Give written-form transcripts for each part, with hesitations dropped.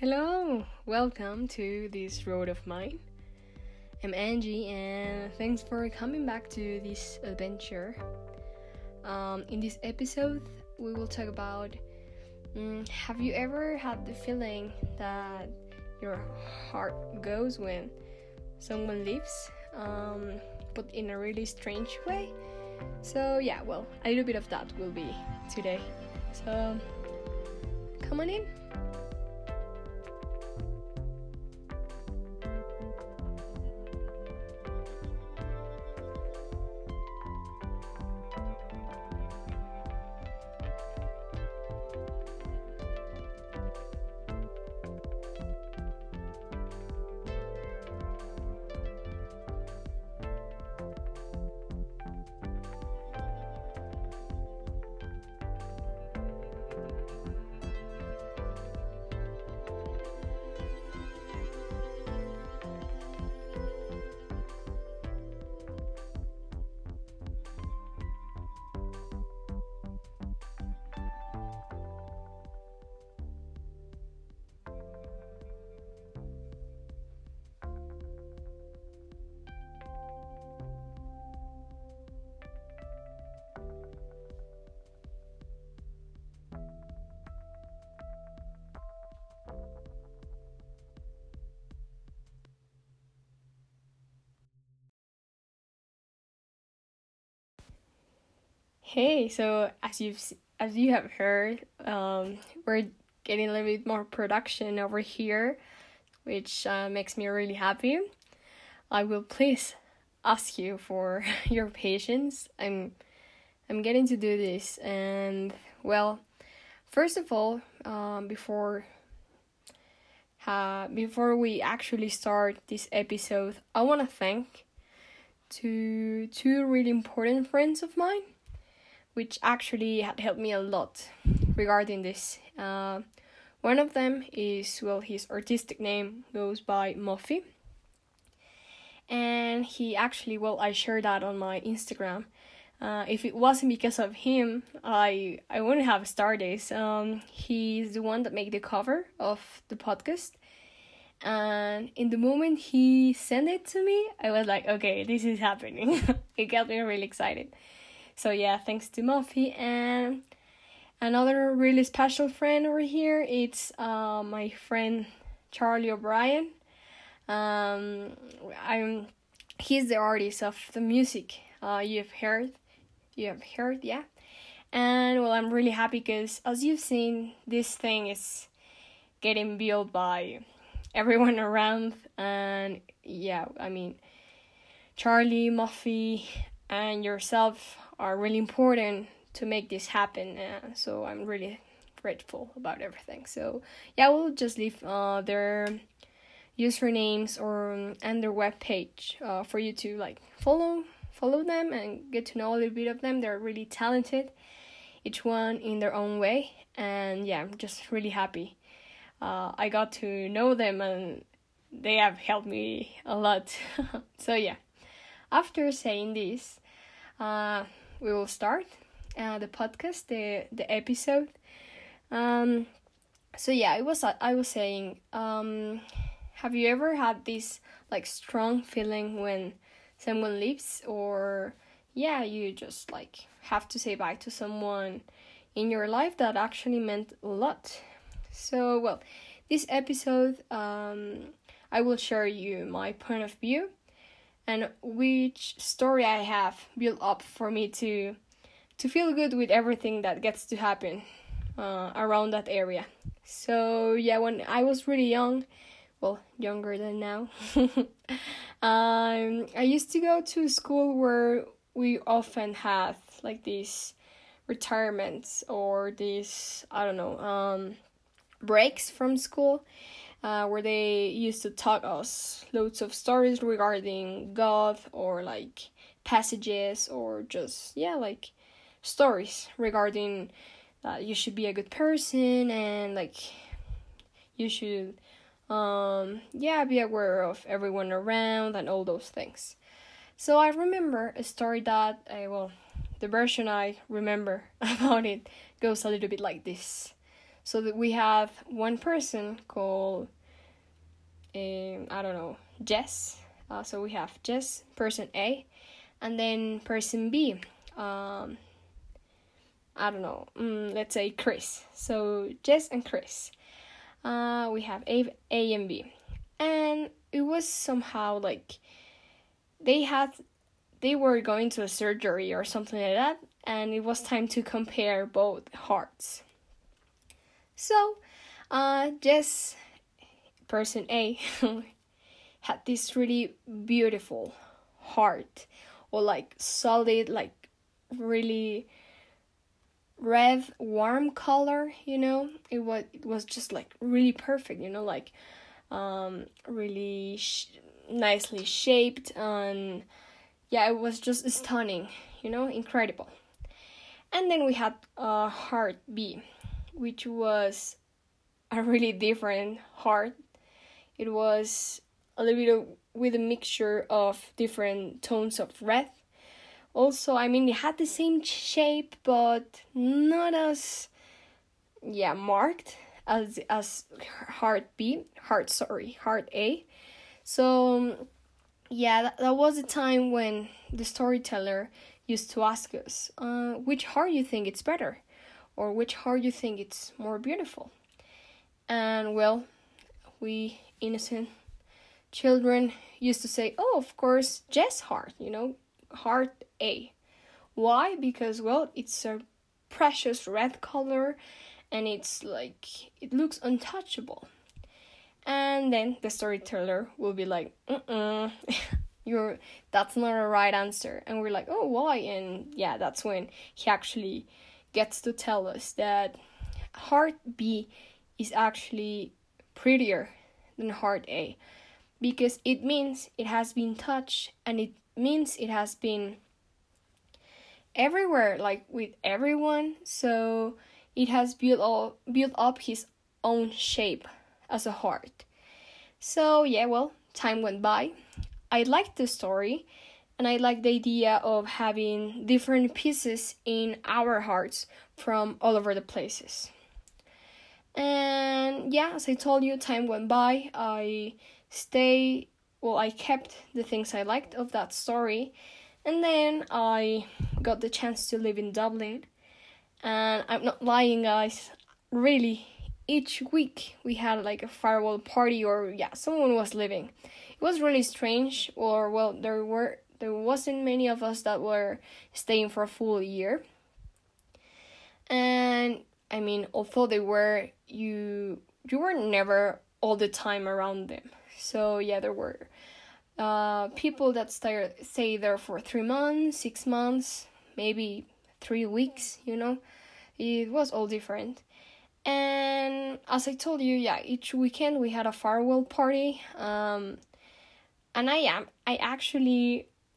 Hello, welcome to this road of mine. I'm Angie and thanks for coming back to this adventure. In this episode we will talk about have you ever had the feeling that your heart goes when someone leaves, but in a really strange way? So yeah, well, a little bit of that will be today. So come on in. Hey, so as you have heard, we're getting a little bit more production over here, which makes me really happy. I will please ask you for your patience. I'm getting to do this, and well, first of all, before we actually start this episode, I want to thank two really important friends of mine, which actually had helped me a lot regarding this. One of them is, well, his artistic name goes by Muffy, and he actually, well, I shared that on my Instagram. If it wasn't because of him, I wouldn't have started this. He's the one that made the cover of the podcast, and in the moment he sent it to me, I was like, okay, this is happening. It got me really excited. So yeah, thanks to Muffy. And another really special friend over here, it's my friend Charlie O'Brien. He's the artist of the music you have heard, yeah. And well, I'm really happy because, as you've seen, this thing is getting built by everyone around. And yeah, I mean, Charlie, Muffy, and yourself are really important to make this happen, so I'm really grateful about everything. So yeah, we'll just leave their usernames and their webpage for you to like follow them and get to know a little bit of them. They're really talented, each one in their own way, and yeah, I'm just really happy I got to know them, and they have helped me a lot. So yeah, after saying this, we will start the podcast, the episode. So yeah, I was saying, have you ever had this like strong feeling when someone leaves, or yeah, you just like have to say bye to someone in your life that actually meant a lot? So well, this episode, I will share you my point of view and which story I have built up for me to feel good with everything that gets to happen around that area. So yeah, when I was really young, well, younger than now, I used to go to school where we often had like these retirements or these, I don't know, breaks from school, where they used to tell us loads of stories regarding God or like passages, or just yeah, like stories regarding that you should be a good person and like you should yeah, be aware of everyone around and all those things. So I remember a story that the version I remember about it goes a little bit like this. So that we have one person called, I don't know, Jess. So we have Jess, person A, and then person B. I don't know, let's say Chris. So Jess and Chris. We have A and B. And it was somehow like they were going to a surgery or something like that, and it was time to compare both hearts. So, Jess, person A, had this really beautiful heart, or like solid, like really red, warm color, you know? It was just like really perfect, you know, like really nicely shaped, and yeah, it was just stunning, you know, incredible. And then we had heart B, which was a really different heart. It was a little bit with a mixture of different tones of red. Also, I mean, it had the same shape, but not as, yeah, marked as heart A. So, yeah, that was the time when the storyteller used to ask us, which heart you think it's better? Or which heart you think it's more beautiful? And, well, we innocent children used to say, oh, of course, Jess heart, you know, heart A. Why? Because, well, it's a precious red color, and it's like, it looks untouchable. And then the storyteller will be like, that's not a right answer. And we're like, oh, why? And yeah, that's when he actually gets to tell us that heart B is actually prettier than heart A, because it means it has been touched, and it means it has been everywhere, like with everyone. So it has built up his own shape as a heart. So yeah, well, time went by. I liked the story, and I liked the idea of having different pieces in our hearts from all over the places. And yeah, as I told you, time went by. I kept the things I liked of that story, and then I got the chance to live in Dublin. And I'm not lying, guys, really, each week we had like a farewell party, or yeah, someone was leaving. It was really strange, or well, there wasn't many of us that were staying for a full year. And I mean, although they were, you were never all the time around them. So yeah, there were people that stay there for 3 months, 6 months, maybe 3 weeks, you know. It was all different. And as I told you, yeah, each weekend we had a farewell party. And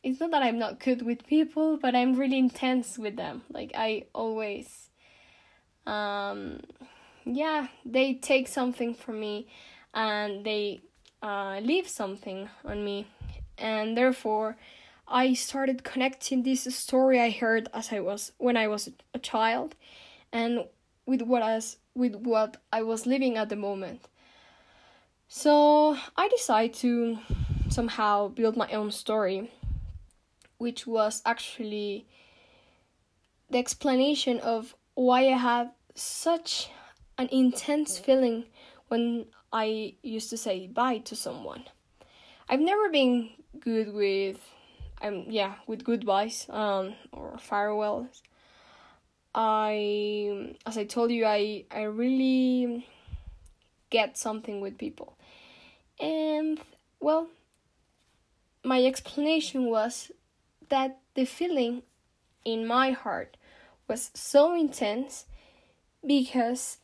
it's not that I'm not good with people, but I'm really intense with them. Like, I always, they take something from me, and they leave something on me. And therefore, I started connecting this story I heard when I was a child, and with what I was living at the moment. So I decided to somehow build my own story, which was actually the explanation of why I had such an intense feeling when I used to say bye to someone. I've never been good with goodbyes or farewells. As I told you, I really get something with people. And, well, my explanation was that the feeling in my heart was so intense because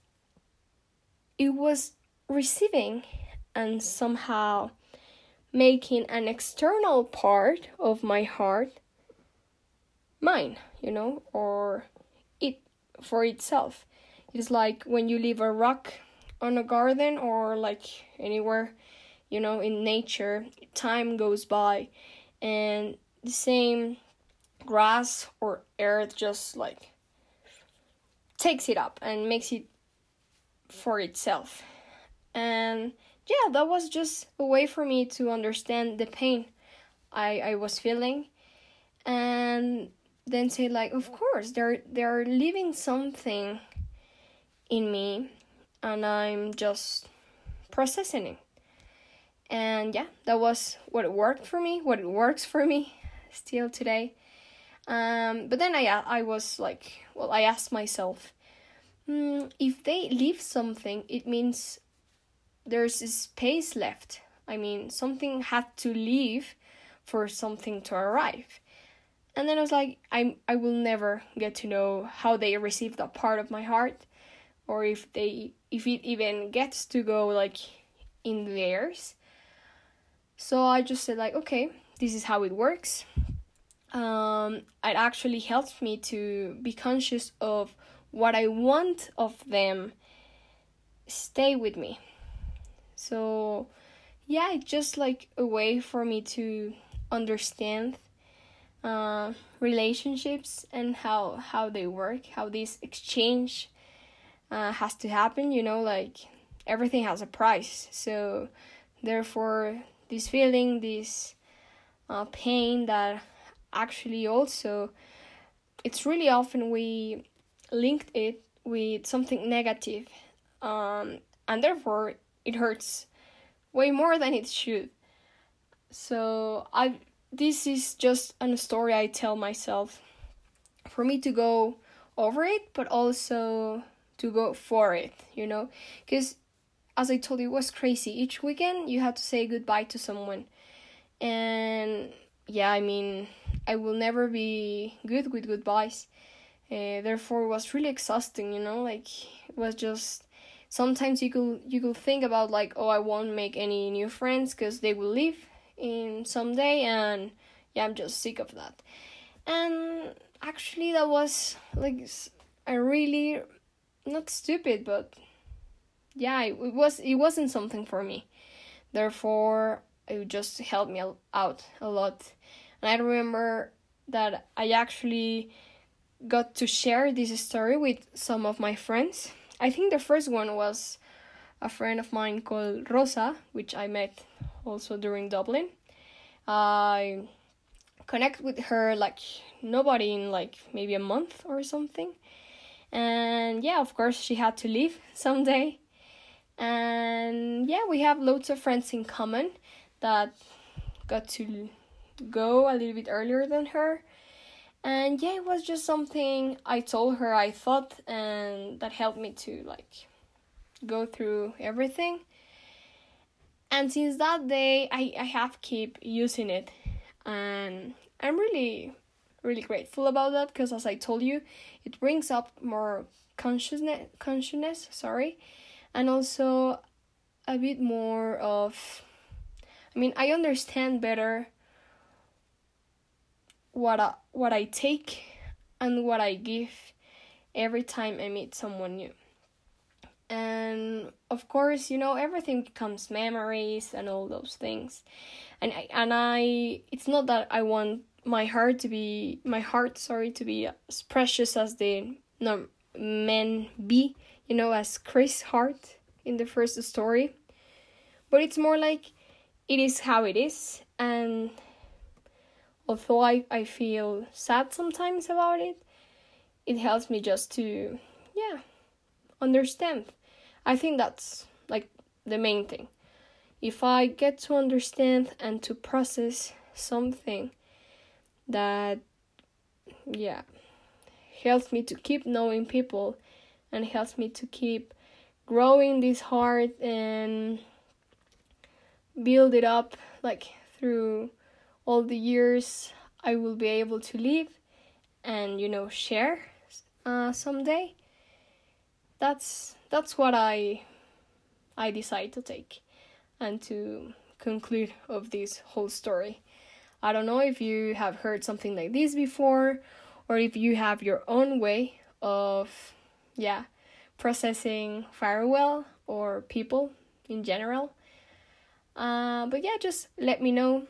it was receiving and somehow making an external part of my heart mine, you know, or for itself. It's like when you leave a rock on a garden, or like anywhere, you know, in nature, time goes by, and the same grass or earth just like takes it up and makes it for itself. And yeah, that was just a way for me to understand the pain I was feeling, and then say like, of course, they're leaving something in me, and I'm just processing it. And yeah, that was what it works for me still today. But then I was like, well, I asked myself, if they leave something, it means there's a space left. I mean, something had to leave for something to arrive. And then I was like, I will never get to know how they received that part of my heart, or if it even gets to go like in theirs. So I just said like, okay, this is how it works. It actually helps me to be conscious of what I want of them stay with me. So yeah, it's just like a way for me to understand relationships and how they work, how this exchange has to happen, you know, like everything has a price. So therefore, this feeling, this pain that actually also, it's really often we linked it with something negative, and therefore it hurts way more than it should. So this is just a story I tell myself for me to go over it, but also to go for it, you know, because as I told you, it was crazy. Each weekend, you had to say goodbye to someone. And yeah, I mean, I will never be good with goodbyes. Therefore, it was really exhausting, you know? Like, it was just... Sometimes you could think about, like, oh, I won't make any new friends because they will leave in someday. And yeah, I'm just sick of that. And actually, that was, like, a really... Not stupid, but... Yeah, it wasn't something for me. Therefore, it just helped me out a lot. And I remember that I actually got to share this story with some of my friends. I think the first one was a friend of mine called Rosa, which I met also during Dublin. I connect with her like nobody in like maybe a month or something. And yeah, of course, she had to leave someday. And yeah, we have loads of friends in common that got to go a little bit earlier than her. And yeah, it was just something I told her I thought, and that helped me to like go through everything. And since that day, I have keep using it, and I'm really, really grateful about that, because as I told you, it brings up more consciousness. And also a bit more of, I mean, I understand better what I take and what I give every time I meet someone new. And of course, you know, everything becomes memories and all those things. And I it's not that I want my heart to be as precious as the men be, you know, as Chris' heart in the first story. But it's more like it is how it is. And although I feel sad sometimes about it, it helps me just to, yeah, understand. I think that's, like, the main thing. If I get to understand and to process something that, yeah, helps me to keep knowing people, and helps me to keep growing this heart and build it up, like, through all the years I will be able to live and, you know, share someday. That's what I decide to take and to conclude of this whole story. I don't know if you have heard something like this before, or if you have your own way of... yeah, processing farewell or people in general. But yeah, just let me know.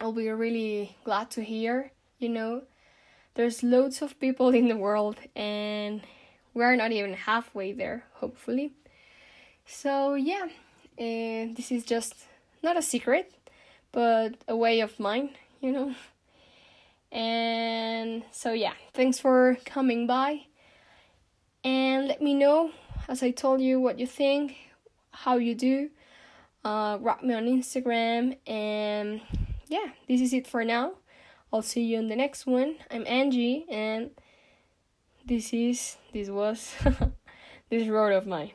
I'll be really glad to hear, you know. There's loads of people in the world, and We're not even halfway there, hopefully. So yeah, this is just not a secret, but a way of mine, you know. And so yeah, thanks for coming by. And let me know, as I told you, what you think, how you do. Write me on Instagram. And yeah, this is it for now. I'll see you in the next one. I'm Angie, and this was this road of mine.